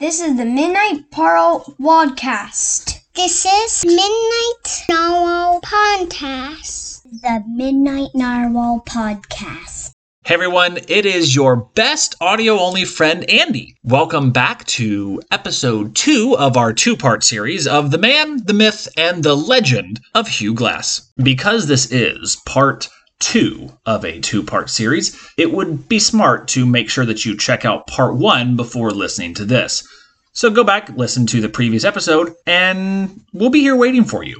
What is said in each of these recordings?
This is the Midnight Narwhal Podcast. This is Midnight Narwhal Podcast. The Midnight Narwhal Podcast. Hey everyone, it is your best audio-only friend, Andy. Welcome back to episode 2 of our two-part series of The Man, the Myth, and the Legend of Hugh Glass. Because this is part 2 of a two-part series, it would be smart to make sure that you check out part 1 before listening to this. So go back, listen to the previous episode, and we'll be here waiting for you.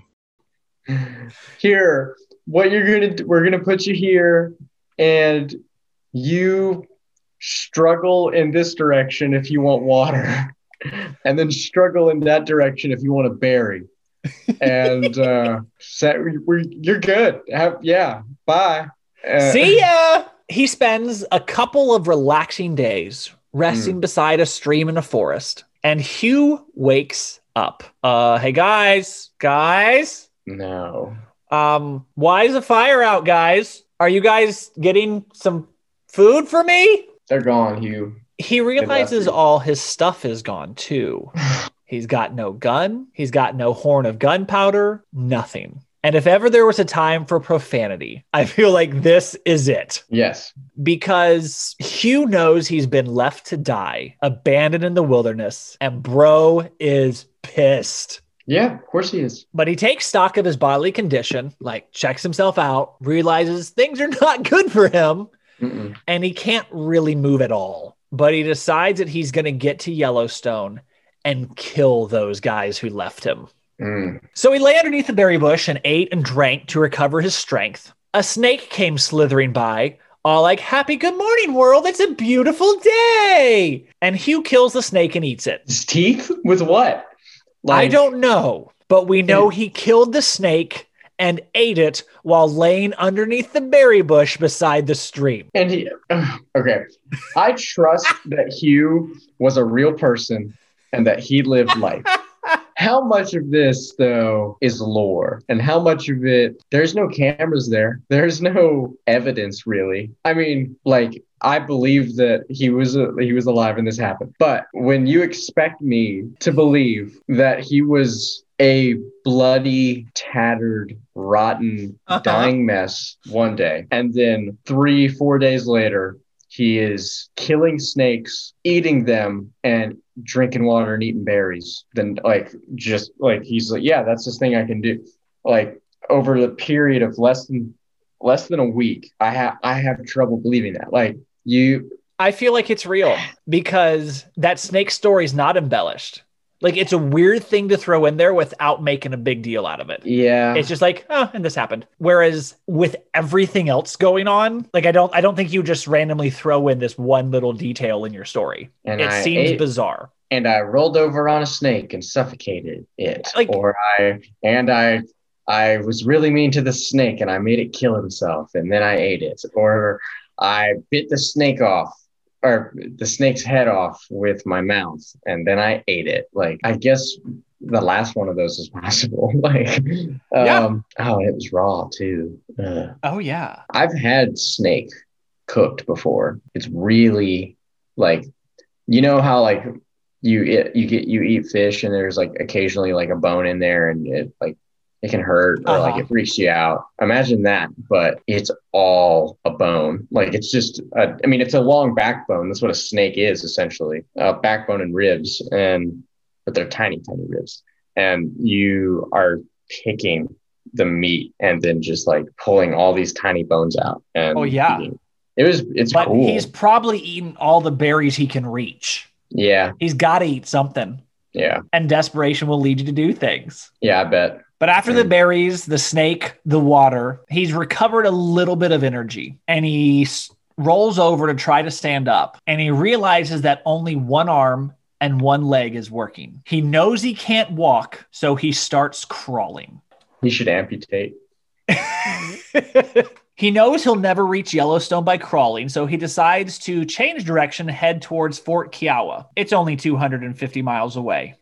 Here, what you're gonna do, we're gonna put you here, and you struggle in this direction if you want water, and then struggle in that direction if you want to bury. And you're good. Bye. See ya. He spends a couple of relaxing days resting beside a stream in a forest, and Hugh wakes up. Hey guys. No. Why is the fire out, guys? Are you guys getting some food for me? They're gone, Hugh. He realizes all his stuff is gone too. He's got no gun. He's got no horn of gunpowder. Nothing. And if ever there was a time for profanity, I feel like this is it. Yes. Because Hugh knows he's been left to die, abandoned in the wilderness, and bro is pissed. Yeah, of course he is. But he takes stock of his bodily condition, like checks himself out, realizes things are not good for him, and he can't really move at all. But he decides that he's going to get to Yellowstone and kill those guys who left him. So he lay underneath the berry bush and ate and drank to recover his strength. A snake came slithering by, all like, happy good morning, world. It's a beautiful day. And Hugh kills the snake and eats it. His teeth? With what? Like, I don't know, but we know he killed the snake and ate it while laying underneath the berry bush beside the stream. And he, okay. I trust that Hugh was a real person and that he lived life. How much of this, though, is lore? And how much of it, there's no cameras there. There's no evidence, really. I mean, like, I believe that he was alive and this happened. But when you expect me to believe that he was a bloody, tattered, rotten, dying mess one day, and then 3-4 days later, he is killing snakes, eating them, and drinking water and eating berries, then he's like, yeah, that's this thing I can do. Like, over the period of less than a week, I have trouble believing that. I feel like it's real because that snake story is not embellished. Like, it's a weird thing to throw in there without making a big deal out of it. Yeah. It's just like, oh, and this happened. Whereas with everything else going on, like, I don't think you just randomly throw in this one little detail in your story. And it seems bizarre. And I rolled over on a snake and suffocated it. Like, I was really mean to the snake and I made it kill himself and then I ate it. Or I bit the snake off. Or the snake's head off with my mouth, and then I ate it. Like, I guess the last one of those is possible. It was raw too. Ugh. Oh yeah, I've had snake cooked before. It's really like, you know how like you eat fish and there's like occasionally like a bone in there and it like it can hurt or like it freaks you out. Imagine that, but it's all a bone. Like, it's just, it's a long backbone. That's what a snake is, essentially. Backbone and ribs, but they're tiny, tiny ribs. And you are picking the meat and then just like pulling all these tiny bones out. And eating. But cool. He's probably eaten all the berries he can reach. Yeah. He's got to eat something. Yeah. And desperation will lead you to do things. Yeah, I bet. But after the berries, the snake, the water, he's recovered a little bit of energy and he rolls over to try to stand up. And he realizes that only one arm and one leg is working. He knows he can't walk, so he starts crawling. He should amputate. He knows he'll never reach Yellowstone by crawling, so he decides to change direction, head towards Fort Kiowa. It's only 250 miles away.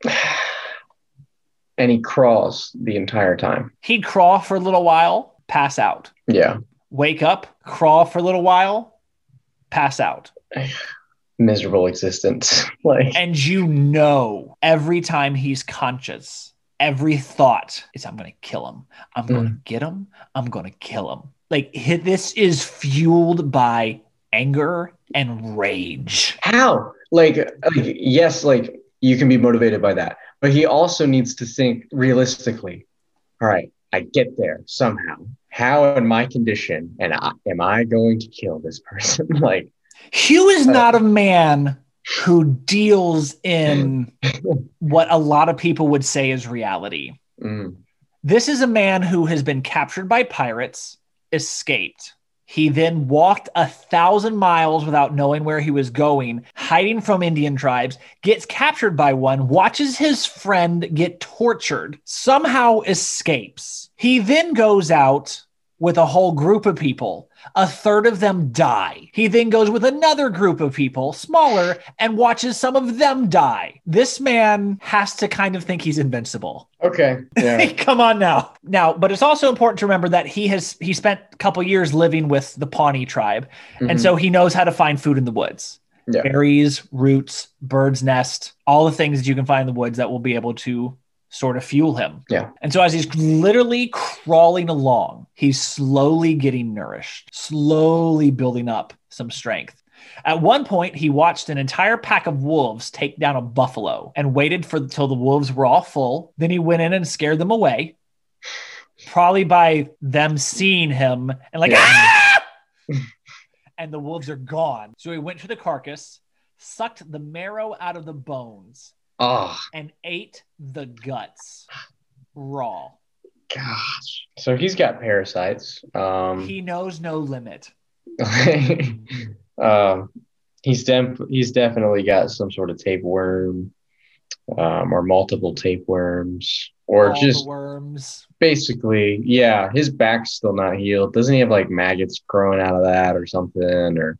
And he crawls the entire time. He'd crawl for a little while, pass out. Yeah. Wake up, crawl for a little while, pass out. miserable existence. And every time he's conscious, every thought is, I'm going to kill him. I'm going to get him. I'm going to kill him. Like, this is fueled by anger and rage. How? Yes, you can be motivated by that. But he also needs to think realistically. All right, I get there somehow. How in my condition am I going to kill this person? Hugh is not a man who deals in what a lot of people would say is reality. Mm. This is a man who has been captured by pirates, escaped. He then walked 1,000 miles without knowing where he was going, hiding from Indian tribes, gets captured by one, watches his friend get tortured, somehow escapes. He then goes out with a whole group of people. 1/3 of them die. He then goes with another group of people, smaller, and watches some of them die. This man has to kind of think he's invincible. Okay. Yeah. Come on now. But it's also important to remember that he spent a couple years living with the Pawnee tribe. Mm-hmm. And so he knows how to find food in the woods. Yeah. Berries, roots, bird's nest, all the things that you can find in the woods that will be able to sort of fuel him. Yeah. And so as he's literally crawling along, he's slowly getting nourished, slowly building up some strength. At one point, he watched an entire pack of wolves take down a buffalo and waited till the wolves were all full. Then he went in and scared them away, probably by them seeing him and and the wolves are gone. So he went to the carcass, sucked the marrow out of the bones, and ate the guts raw. Gosh. So he's got parasites. He knows no limit. He's definitely got some sort of tapeworm, or multiple tapeworms, or all just worms. Basically, yeah. His back's still not healed. Doesn't he have maggots growing out of that or something? Or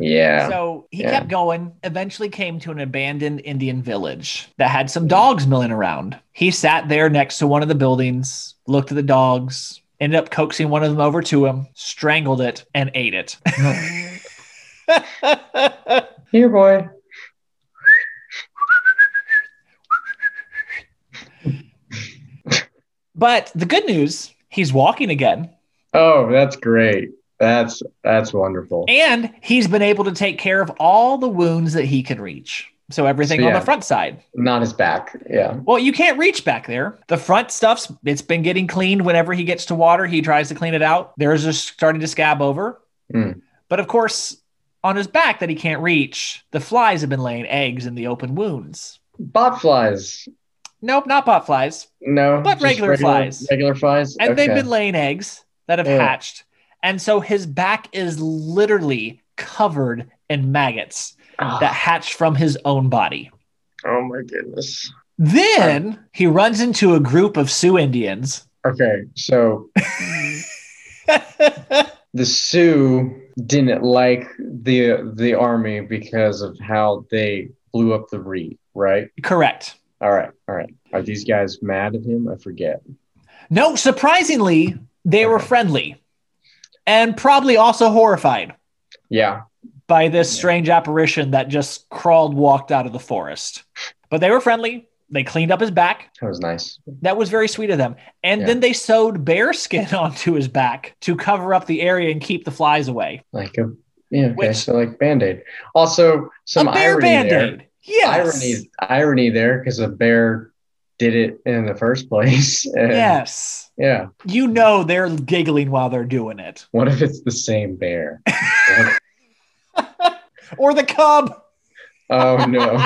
yeah. So he kept going, eventually came to an abandoned Indian village that had some dogs milling around. He sat there next to one of the buildings, looked at the dogs, ended up coaxing one of them over to him, strangled it, and ate it. Here, boy. But the good news, he's walking again. Oh, that's great. That's wonderful. And he's been able to take care of all the wounds that he could reach. So everything on the front side. Not his back. Yeah. Well, you can't reach back there. The front stuff's, it's been getting cleaned. Whenever he gets to water, he tries to clean it out. There's just starting to scab over. Mm. But of course, on his back that he can't reach, the flies have been laying eggs in the open wounds. Bot flies. Nope, not bot flies. No. But regular flies. Regular flies. And they've been laying eggs that have hatched. And so his back is literally covered in maggots that hatch from his own body. Oh, my goodness. Then he runs into a group of Sioux Indians. Okay, so the Sioux didn't like the army because of how they blew up the reed, right? Correct. All right. Are these guys mad at him? I forget. No, surprisingly, they were friendly. And probably also horrified. Yeah. By this strange apparition that just walked out of the forest. But they were friendly. They cleaned up his back. That was nice. That was very sweet of them. And then they sewed bear skin onto his back to cover up the area and keep the flies away. Like Band-Aid. Also, some irony Band-Aid. There. Yes. Irony there because a bear did it in the first place. Yes. Yeah. You know they're giggling while they're doing it. What if it's the same bear? Or the cub. Oh, no.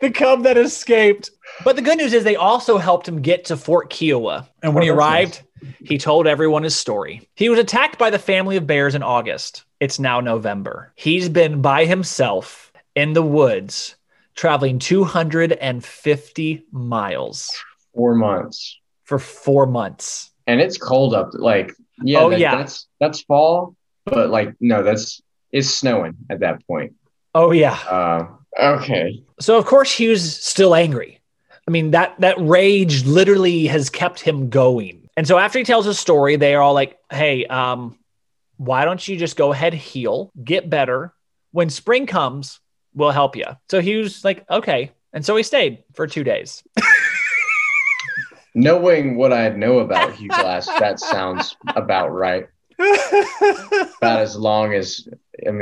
The cub that escaped. But the good news is they also helped him get to Fort Kiowa. And when he arrived, he told everyone his story. He was attacked by the family of bears in August. It's now November. He's been by himself in the woods traveling 250 miles. 4 months. For 4 months. And it's cold up. That's fall. But it's snowing at that point. Oh, yeah. Okay. So, of course, Hugh's still angry. I mean, that rage literally has kept him going. And so after he tells his story, they are all like, hey, why don't you just go ahead, heal, get better. when spring comes, we'll help you. So he was like, okay. And so he stayed for 2 days. Knowing what I know about Hugh Glass, that sounds about right. About as long as, if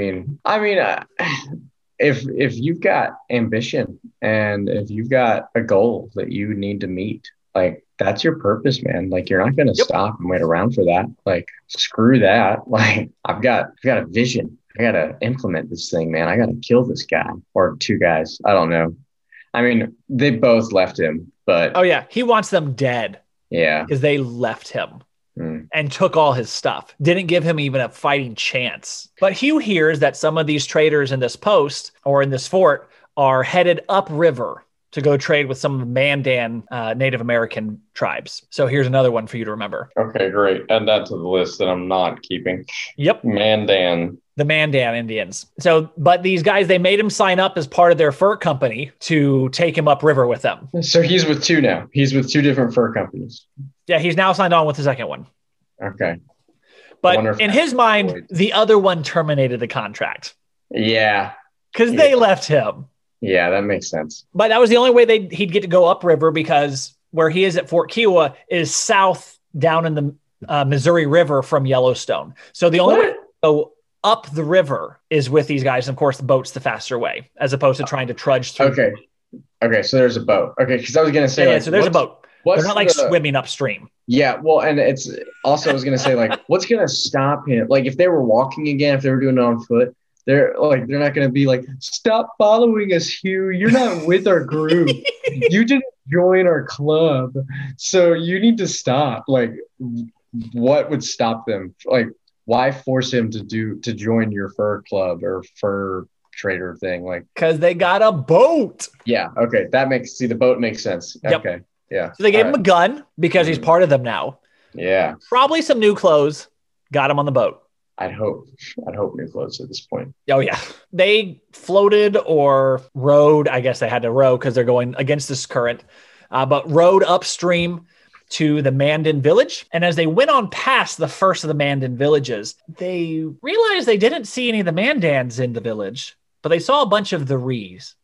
you've got ambition and if you've got a goal that you need to meet, like that's your purpose, man. Like you're not going to stop and wait around for that. Like screw that. Like I've got a vision. I got to implement this thing, man. I got to kill this guy or two guys. I don't know. I mean, they both left him, but. Oh yeah. He wants them dead. Yeah. Because they left him and took all his stuff. Didn't give him even a fighting chance. But Hugh hears that some of these traders in this post or in this fort are headed upriver to go trade with some of the Mandan Native American tribes. So here's another one for you to remember. Okay, great. Add that to the list that I'm not keeping. Yep. Mandan. The Mandan Indians. So, but these guys, they made him sign up as part of their fur company to take him upriver with them. So he's with two now. He's with two different fur companies. Yeah, he's now signed on with the second one. Okay. But in his mind, the other one terminated the contract. Yeah. Because they left him. Yeah, that makes sense. But that was the only way he'd get to go upriver, because where he is at Fort Kiowa is south down in the Missouri River from Yellowstone. So the only way to go up the river is with these guys. And of course, the boat's the faster way, as opposed to trying to trudge through. Okay. Okay. So there's a boat. Okay. Because I was going to say, so there's a boat. They're not like swimming upstream. Yeah. Well, and it's also, I was going to say, like, what's going to stop him? Like, if they were walking again, if they were doing it on foot, they're not going to be like, stop following us, Hugh. You're not with our group. You didn't join our club. So you need to stop. Like, what would stop them? Like, why force him to join your fur club or fur trader thing? Like, because they got a boat. Yeah. Okay. The boat makes sense. Yep. Okay. Yeah. So they gave him a gun because he's part of them now. Yeah. Probably some new clothes. Got him on the boat. I'd hope new clothes at this point. Oh yeah. They floated or rowed. I guess they had to row because they're going against this current, but rowed upstream to the Mandan village. And as they went on past the first of the Mandan villages, they realized they didn't see any of the Mandans in the village, but they saw a bunch of the Rees.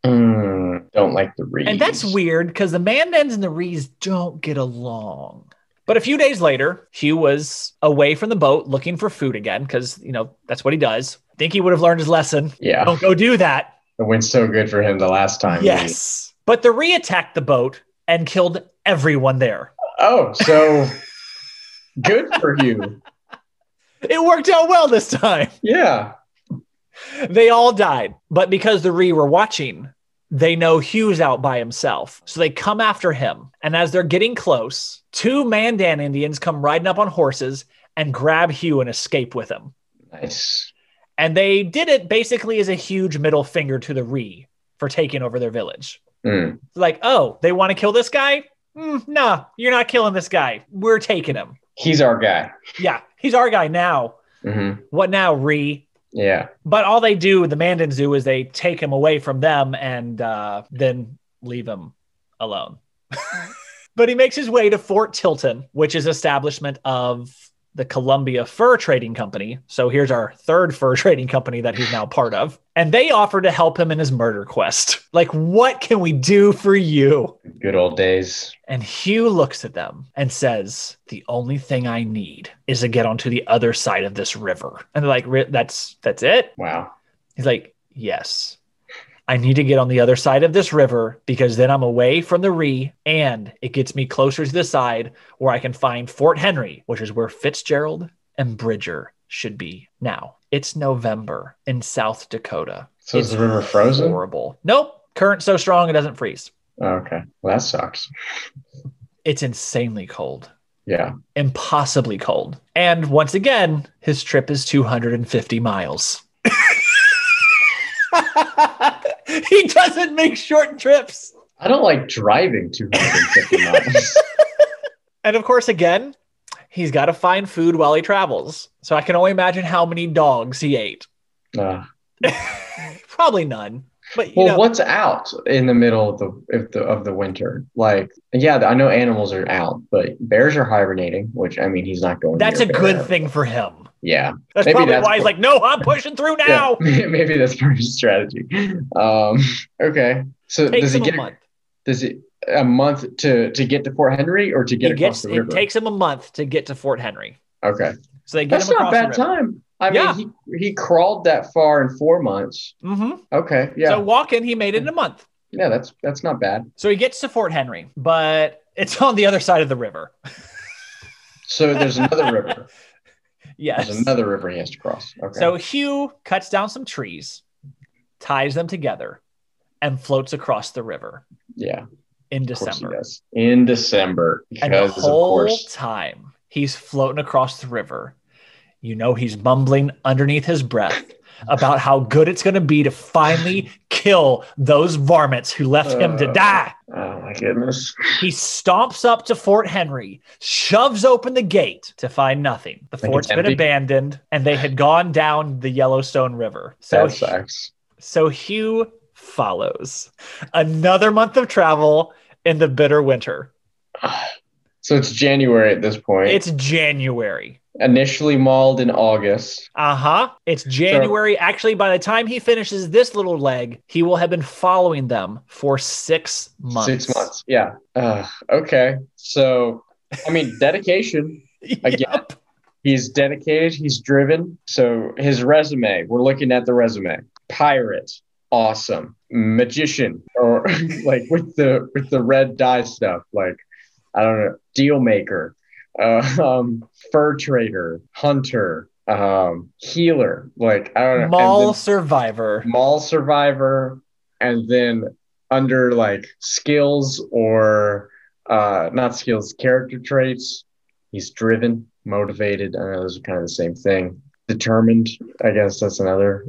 Don't like the Rees. And that's weird because the Mandans and the Rees don't get along. But a few days later, Hugh was away from the boat looking for food again because, that's what he does. I think he would have learned his lesson. Yeah. Don't go do that. It went so good for him the last time. Yes. But the Rees attacked the boat and killed everyone there. Oh, so good for you. It worked out well this time. Yeah. They all died. But because the Rees were watching, they know Hugh's out by himself. So they come after him. And as they're getting close, two Mandan Indians come riding up on horses and grab Hugh and escape with him. Nice. And they did it basically as a huge middle finger to the Rees for taking over their village. Like, oh, they want to kill this guy? No, you're not killing this guy. We're taking him. He's our guy. Yeah, he's our guy now. Mm-hmm. What now, Rees? Yeah. But all they do, the Mandans do, is they take him away from them and then leave him alone. But he makes his way to Fort Tilton, which is establishment of the Columbia Fur Trading Company. So here's our third fur trading company that he's now part of. And they offer to help him in his murder quest. Like, what can we do for you? Good old days. And Hugh looks at them and says, the only thing I need is to get onto the other side of this river. And they're like, that's it? Wow. He's like, yes. I need to get on the other side of this river because then I'm away from the Rees and it gets me closer to the side where I can find Fort Henry, which is where Fitzgerald and Bridger should be now. It's November in South Dakota. So is the river frozen? Horrible. Nope. Current so strong it doesn't freeze. Okay. Well, that sucks. It's insanely cold. Yeah. Impossibly cold. And once again, his trip is 250 miles. He doesn't make short trips. I don't like driving 250 miles. And of course, again, he's got to find food while he travels. So I can only imagine how many dogs he ate. Probably none. But what's out in the middle of the winter? Like, yeah, I know animals are out, but bears are hibernating, which he's not going. That's a good thing for him. Yeah. That's maybe probably why he's like, no, I'm pushing through now. Yeah, maybe that's part of his strategy. Okay. So does he get a month to get to Fort Henry or to get across the river? It takes him a month to get to Fort Henry. Okay. So they get him across the river. That's not a bad time. I mean, he crawled that far in 4 months. Mm-hmm. Okay. Yeah. So walking, he made it in a month. Yeah, that's not bad. So he gets to Fort Henry, but it's on the other side of the river. So there's another river. Yes. There's another river he has to cross. Okay. So Hugh cuts down some trees, ties them together, and floats across the river. Yeah. In December. In December. And the whole time he's floating across the river, you know, he's mumbling underneath his breath about how good it's going to be to finally kill those varmints who left him to die. Oh my goodness. He stomps up to Fort Henry, shoves open the gate to find nothing. The fort's been abandoned and they had gone down the Yellowstone River. So that sucks. So Hugh follows. Another month of travel in the bitter winter. So it's January at this point. It's January. Initially mauled in August. Uh-huh. It's January. So, actually, by the time he finishes this little leg, he will have been following them for 6 months. 6 months. Yeah. Okay. So, I mean, dedication. Again, yep. He's dedicated. He's driven. So his resume, we're looking at the resume. Pirate. Awesome. Magician. Or like with the red dye stuff. Like, I don't know. Deal maker. Fur trader, hunter, healer, like I don't know, mall survivor, and then under like skills or not skills, character traits, he's driven, motivated. I know those are kind of the same thing. Determined, I guess that's another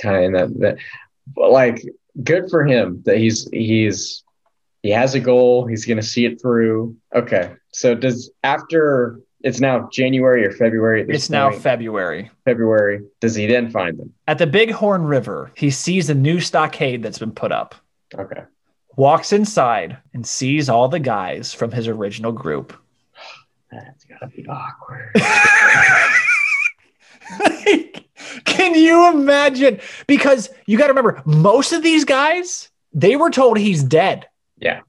kind of that. But like, good for him that he has a goal. He's going to see it through. Okay. So it's now January or February? It's now February. February. Does he then find them? At the Bighorn River, he sees a new stockade that's been put up. Okay. Walks inside and sees all the guys from his original group. That's got to be awkward. Like, can you imagine? Because you got to remember, most of these guys, they were told he's dead. Yeah.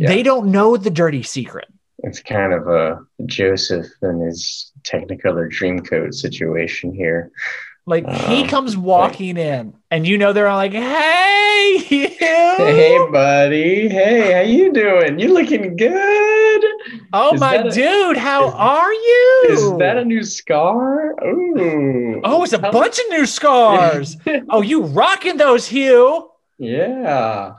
They don't know the dirty secret. It's kind of a Joseph and his Technicolor Dreamcoat situation here. Like, he comes walking in, and you know they're all like, hey, you. Hey, buddy. Hey, how you doing? You looking good. Oh, dude, how are you? Is that a new scar? Ooh. Oh, it's a bunch of new scars. Oh, you rocking those, Hugh. Yeah.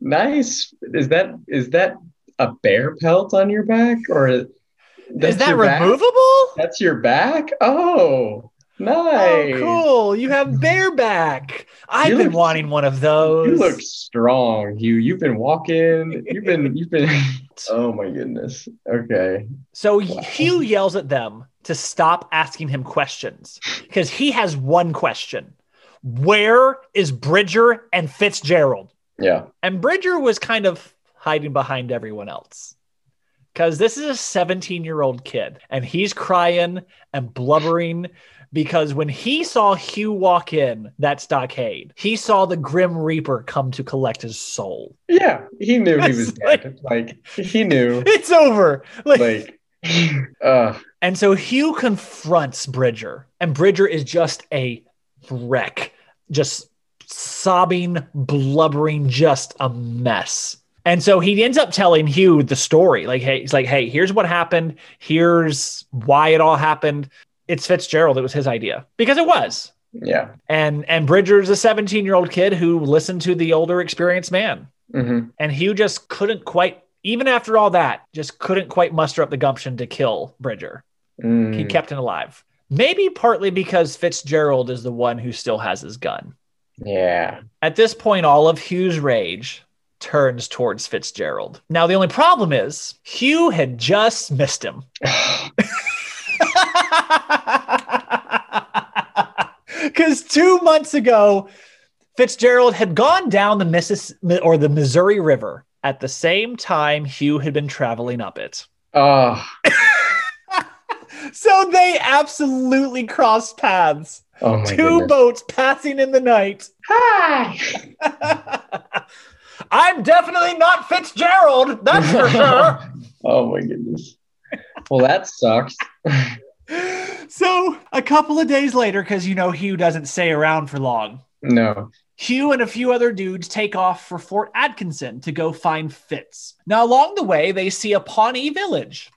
Nice. Is that a bear pelt on your back, or is that removable? Back? That's your back. Oh, nice. Oh, cool. You have bear back. I've been wanting one of those. You look strong, Hugh. You've been walking. You've been. Oh my goodness. Okay. So wow. Hugh yells at them to stop asking him questions because he has one question: where is Bridger and Fitzgerald? Yeah. And Bridger was kind of hiding behind everyone else because this is a 17-year-old kid and he's crying and blubbering because when he saw Hugh walk in that stockade, he saw the Grim Reaper come to collect his soul. Yeah. He knew he was dead. Like, he knew. It's over. And so Hugh confronts Bridger, and Bridger is just a wreck. Just sobbing, blubbering, just a mess. And so he ends up telling Hugh the story. Like, hey, he's like, hey, here's what happened. Here's why it all happened. It's Fitzgerald. It was his idea because it was. Yeah. And Bridger's a 17-year-old kid who listened to the older, experienced man. Mm-hmm. And Hugh just couldn't quite, even after all that, just couldn't quite muster up the gumption to kill Bridger. Mm. He kept him alive. Maybe partly because Fitzgerald is the one who still has his gun. Yeah. At this point, all of Hugh's rage turns towards Fitzgerald. Now, the only problem is Hugh had just missed him. Because 2 months ago, Fitzgerald had gone down the Missouri River at the same time Hugh had been traveling up it. Oh. So they absolutely crossed paths. Oh my goodness. Boats passing in the night. Hi! I'm definitely not Fitzgerald, that's for sure. Oh my goodness. Well, that sucks. So a couple of days later, because, you know, Hugh doesn't stay around for long. No. Hugh and a few other dudes take off for Fort Atkinson to go find Fitz. Now, along the way, they see a Pawnee village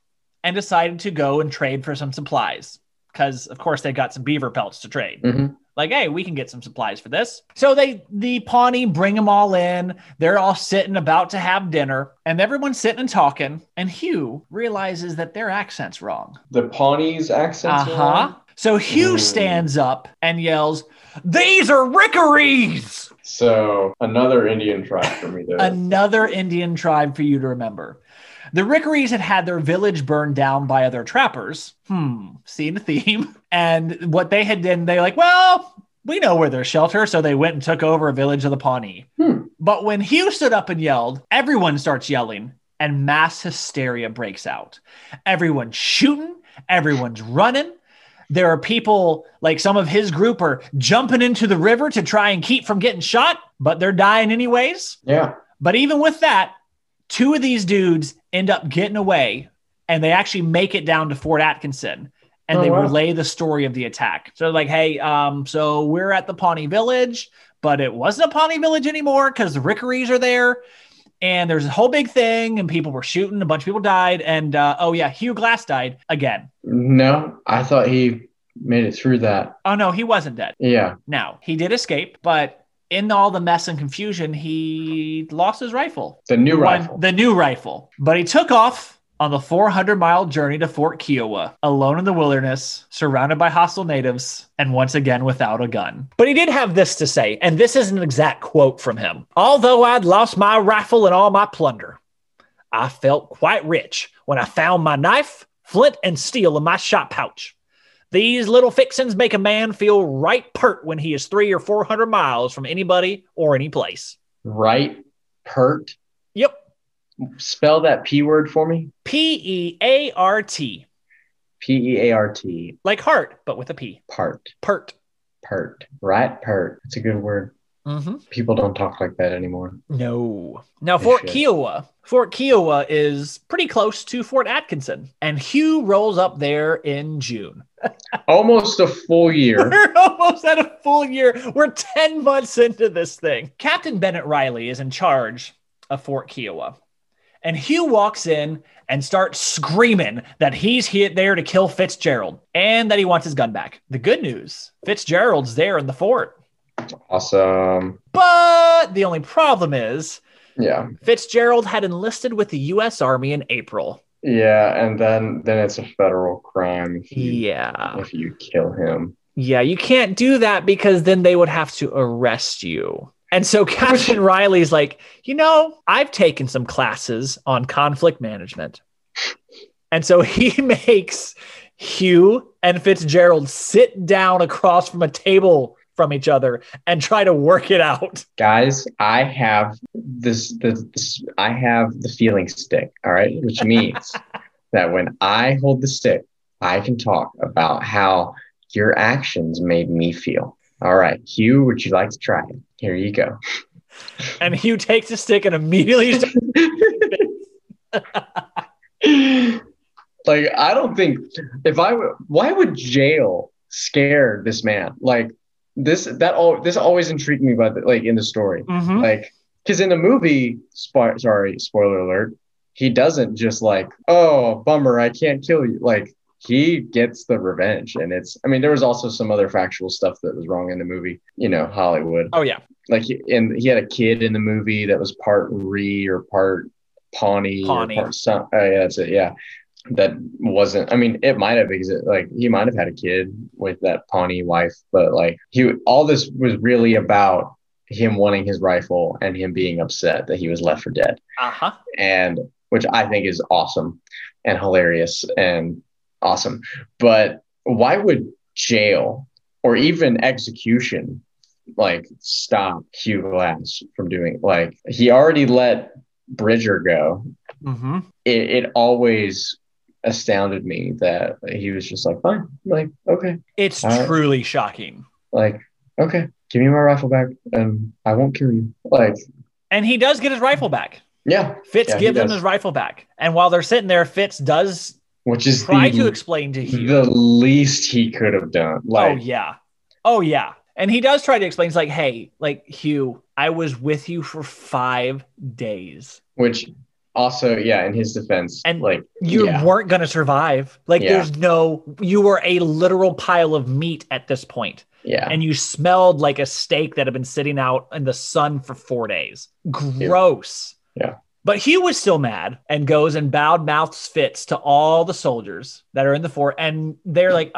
and decided to go and trade for some supplies because, of course, they've got some beaver pelts to trade. Mm-hmm. Like, hey, we can get some supplies for this. So the Pawnee bring them all in. They're all sitting about to have dinner and everyone's sitting and talking. And Hugh realizes that their accent's wrong. The Pawnee's accent's wrong? So Hugh stands up and yells, "These are Rickaries!" So another Indian tribe for me there. Another Indian tribe for you to remember. The Rickaries had their village burned down by other trappers. Seeing the theme. And what they had done, they like, well, we know where there's shelter. So they went and took over a village of the Pawnee. But when Hugh stood up and yelled, everyone starts yelling and mass hysteria breaks out. Everyone's shooting. Everyone's running. There are people, like some of his group are jumping into the river to try and keep from getting shot, but they're dying anyways. Yeah. But even with that, two of these dudes end up getting away and they actually make it down to Fort Atkinson and they relay the story of the attack. So they're like, hey, so we're at the Pawnee village, but it wasn't a Pawnee village anymore because the Rickaries are there. And there's a whole big thing and people were shooting. A bunch of people died. And, Hugh Glass died again. No, I thought he made it through that. Oh, no, he wasn't dead. Yeah. No, he did escape. But in all the mess and confusion, he lost his rifle. The new rifle. But he took off on the 400-mile journey to Fort Kiowa, alone in the wilderness, surrounded by hostile natives, and once again without a gun. But he did have this to say, and this is an exact quote from him. "Although I'd lost my rifle and all my plunder, I felt quite rich when I found my knife, flint, and steel in my shot pouch. These little fixings make a man feel right pert when he is 300 or 400 miles from anybody or any place." Right pert? Yep. Spell that P word for me. P-E-A-R-T. P-E-A-R-T. Like heart, but with a P. Part. Pert. Pert. Right, pert. That's a good word. Mm-hmm. People don't talk like that anymore. No. Now, Fort Kiowa is pretty close to Fort Atkinson. And Hugh rolls up there in June. Almost a full year. We're almost at a full year. We're 10 months into this thing. Captain Bennett Riley is in charge of Fort Kiowa. And Hugh walks in and starts screaming that he's there to kill Fitzgerald and that he wants his gun back. The good news, Fitzgerald's there in the fort. Awesome. But the only problem is Fitzgerald had enlisted with the U.S. Army in April. Yeah, and then it's a federal crime if you kill him. Yeah, you can't do that because then they would have to arrest you. And so Captain Riley's like, I've taken some classes on conflict management. And so he makes Hugh and Fitzgerald sit down across from a table from each other and try to work it out. Guys, I have the feeling stick, all right? Which means that when I hold the stick, I can talk about how your actions made me feel. All right, Hugh, would you like to try it? Here you go. And Hugh takes a stick and immediately like, I don't think why would jail scare this man? Like this always intrigued me by in the story. Mm-hmm. Like, because in the movie, spoiler alert, he doesn't just like, oh, bummer, I can't kill you. Like, he gets the revenge, and there was also some other factual stuff that was wrong in the movie, Hollywood. Oh yeah. Like, and he had a kid in the movie that was part Ree or part Pawnee. Or part some, that's it. Yeah. That wasn't, it might've existed. Like, he might've had a kid with that Pawnee wife, but like all this was really about him wanting his rifle and him being upset that he was left for dead. Uh-huh. And which I think is awesome and hilarious and awesome. But why would jail or even execution stop Hugh Glass from doing, he already let Bridger go. Mm-hmm. It always astounded me that he was just like, fine. I'm like, okay. It's truly shocking. Like, okay, give me my rifle back and I won't kill you. Like, and he does get his rifle back. Yeah. Fitz gives him his rifle back. And while they're sitting there, Fitz does try to explain to Hugh. The least he could have done. Like, Oh yeah. And he does try to explain. He's like, hey, like, Hugh, I was with you for 5 days. Which also, yeah, in his defense. And like, you weren't going to survive. Like, you were a literal pile of meat at this point. Yeah. And you smelled like a steak that had been sitting out in the sun for 4 days. Gross. Yeah. But Hugh was still mad and goes and bowed mouths Fitz to all the soldiers that are in the fort. And they're like,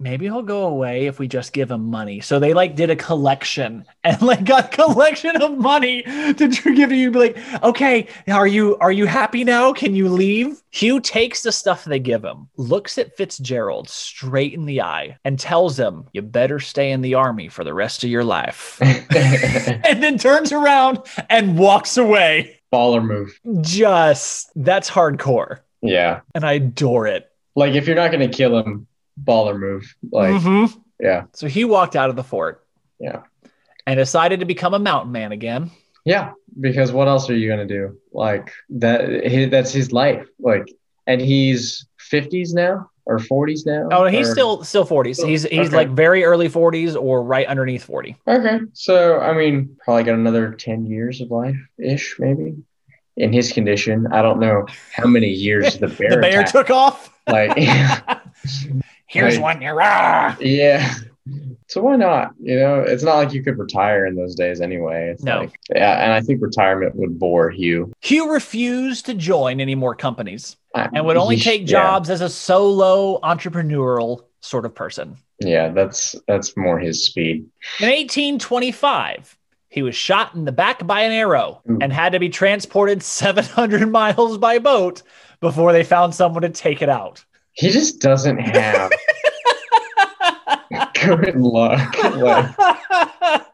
maybe he'll go away if we just give him money. So they like did a collection and like got a collection of money to give you. Be like, okay, are you happy now? Can you leave? Hugh takes the stuff they give him, looks at Fitzgerald straight in the eye and tells him, you better stay in the army for the rest of your life. And then turns around and walks away. Baller move. Just, that's hardcore. Yeah. And I adore it. Like, if you're not going to kill him, baller move. Like, yeah. So he walked out of the fort. Yeah. And decided to become a mountain man again. Yeah. Because what else are you going to do? Like, that's his life. Like, and he's 50s now or 40s now? Oh, he's still 40s. So he's like very early 40s or right underneath 40. Okay. So, I mean, probably got another 10 years of life-ish, maybe. In his condition, I don't know how many years the bear took off. Like, here's one. Rah! Yeah. So why not? You know, it's not like you could retire in those days anyway. It's no. Like, yeah. And I think retirement would bore Hugh. Hugh refused to join any more companies and would only take jobs as a solo entrepreneurial sort of person. Yeah. That's more his speed. In 1825. He was shot in the back by an arrow and had to be transported 700 miles by boat before they found someone to take it out. He just doesn't have good luck. Like, I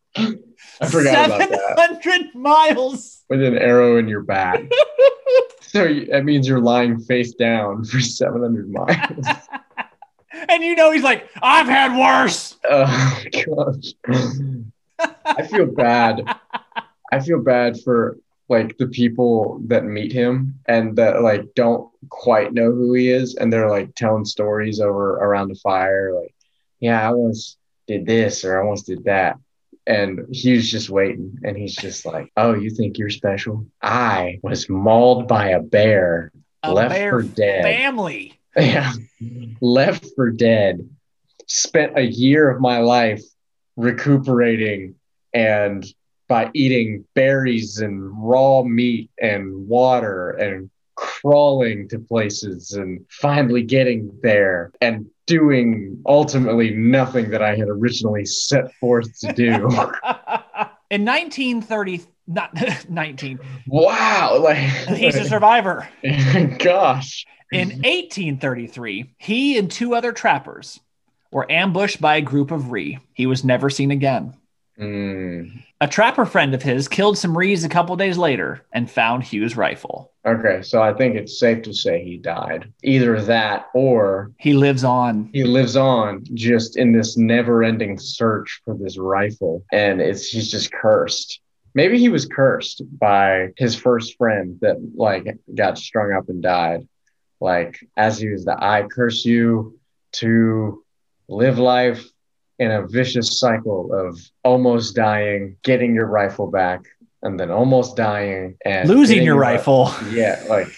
forgot about that. 700 miles. With an arrow in your back. So that means you're lying face down for 700 miles. And you know he's like, I've had worse. Oh, gosh. I feel bad for like the people that meet him and that like don't quite know who he is, and they're like telling stories around the fire, like, yeah, I once did this or I once did that, and he's just waiting, and he's just like, oh, you think you're special? I was mauled by a bear, left for dead, spent a year of my life recuperating and by eating berries and raw meat and water and crawling to places and finally getting there and doing ultimately nothing that I had originally set forth to do. In 1930, not 19. Wow. Like, he's a survivor. Gosh. In 1833, he and two other trappers were ambushed by a group of Rees. He was never seen again. Mm. A trapper friend of his killed some Rees a couple days later and found Hugh's rifle. Okay, so I think it's safe to say he died. Either that or... he lives on. He lives on just in this never-ending search for this rifle. And he's just cursed. Maybe he was cursed by his first friend that like got strung up and died. Like, as he was the I curse you to... live life in a vicious cycle of almost dying, getting your rifle back, and then almost dying and losing your rifle. Yeah, like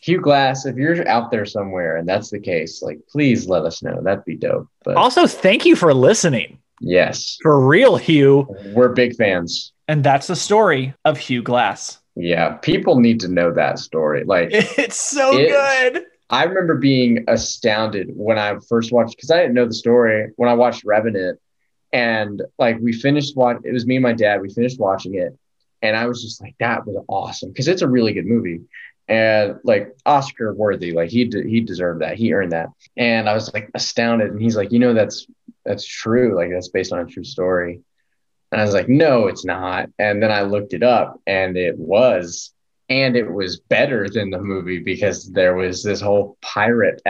Hugh Glass, if you're out there somewhere and that's the case, like, please let us know. That'd be dope. But also, thank you for listening. Yes. For real, Hugh. We're big fans. And that's the story of Hugh Glass. Yeah, people need to know that story. Like, it's so good. I remember being astounded when I first watched, because I didn't know the story when I watched Revenant, and like it was me and my dad, we finished watching it, and I was just like, that was awesome, because it's a really good movie and like Oscar worthy, like he deserved that, he earned that. And I was like astounded, and he's like, you know, that's true, like that's based on a true story. And I was like, no, it's not. And then I looked it up and it was. And it was better than the movie because there was this whole pirate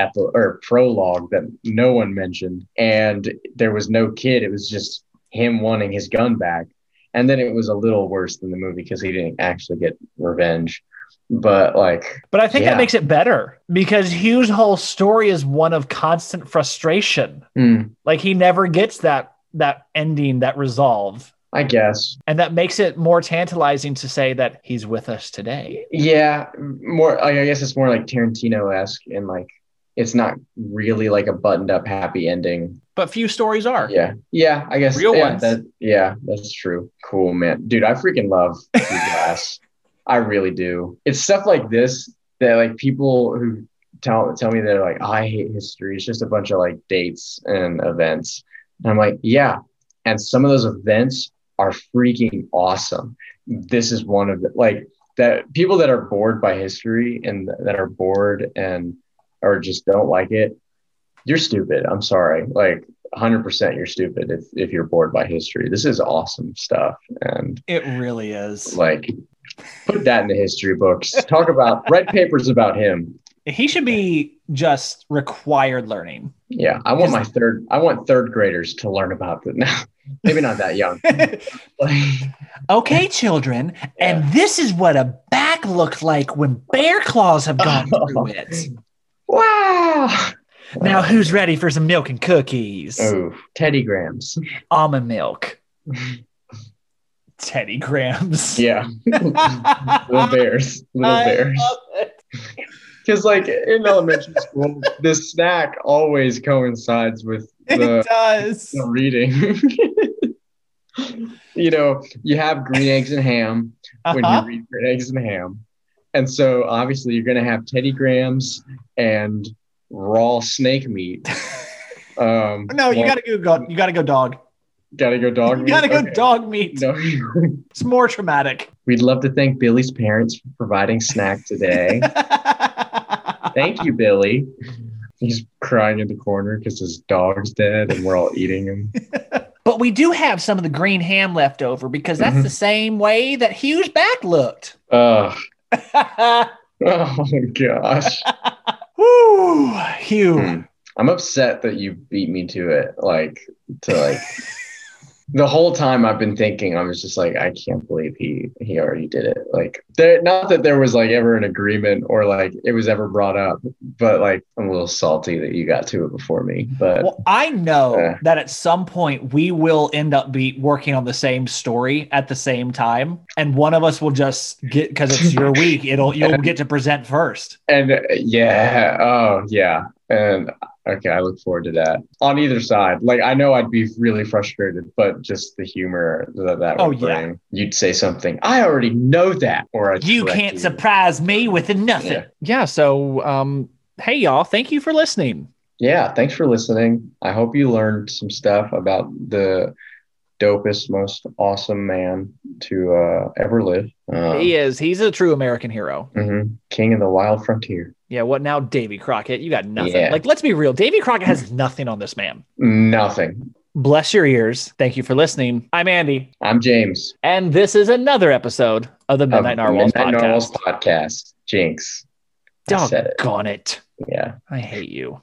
prologue that no one mentioned. And there was no kid. It was just him wanting his gun back. And then it was a little worse than the movie because he didn't actually get revenge. But I think that makes it better because Hugh's whole story is one of constant frustration. Like he never gets that ending, that resolve. I guess. And that makes it more tantalizing to say that he's with us today. Yeah. More, I guess it's more like Tarantino-esque and like, it's not really like a buttoned up happy ending. But few stories are. Yeah. Yeah. I guess. Real ones. That's true. Cool, man. Dude, I freaking love Hugh Glass. I really do. It's stuff like this that like people who tell me they're like, oh, I hate history. It's just a bunch of like dates and events. And I'm like, yeah. And some of those events are freaking awesome. This is one of the, like that people that are bored by history and that are bored and or just don't like it. You're stupid. I'm sorry. Like 100% you're stupid if you're bored by history. This is awesome stuff. And it really is. Like put that in the history books. Talk about write papers about him. He should be just required learning. Yeah. I want third graders to learn about it now. Maybe not that young. Okay, children. Yeah. And this is what a back looked like when bear claws have gone through it. Wow. Now who's ready for some milk and cookies? Oh, Teddy Grahams. Almond milk. Teddy Grahams. Yeah. Little bears. I love it. Because like in elementary school, this snack always coincides with the reading. You know, you have green eggs and ham when you read green eggs and ham. And so obviously you're going to have Teddy Grahams and raw snake meat. You got to go dog. Gotta go dog meat. No. It's more traumatic. We'd love to thank Billy's parents for providing snack today. Thank you, Billy. He's crying in the corner because his dog's dead and we're all eating him. But we do have some of the green ham left over because that's the same way that Hugh's back looked. Oh, gosh. Woo, Hugh. I'm upset that you beat me to it. The whole time I've been thinking, I was just like, I can't believe he already did it. Like, not that there was like ever an agreement or like it was ever brought up, but like I'm a little salty that you got to it before me. But I know that at some point we will end up working on the same story at the same time, and one of us will just get because it's your week. You'll get to present first. And and. Okay, I look forward to that. On either side, like I know I'd be really frustrated, but just the humor that would bring. Yeah. You'd say something, I already know that, or you can't surprise me with nothing. Yeah. So, hey, y'all, thank you for listening. Yeah, thanks for listening. I hope you learned some stuff about the dopest, most awesome man to ever live. He is. He's a true American hero. King of the wild frontier. Yeah, what now, Davy Crockett? You got nothing. Yeah. Like, let's be real. Davy Crockett has nothing on this man. Nothing. Bless your ears. Thank you for listening. I'm Andy. I'm James. And this is another episode of the Midnight Narwhals Podcast. Midnight Narwhals Podcast. Jinx. Doggone it. Yeah. I hate you.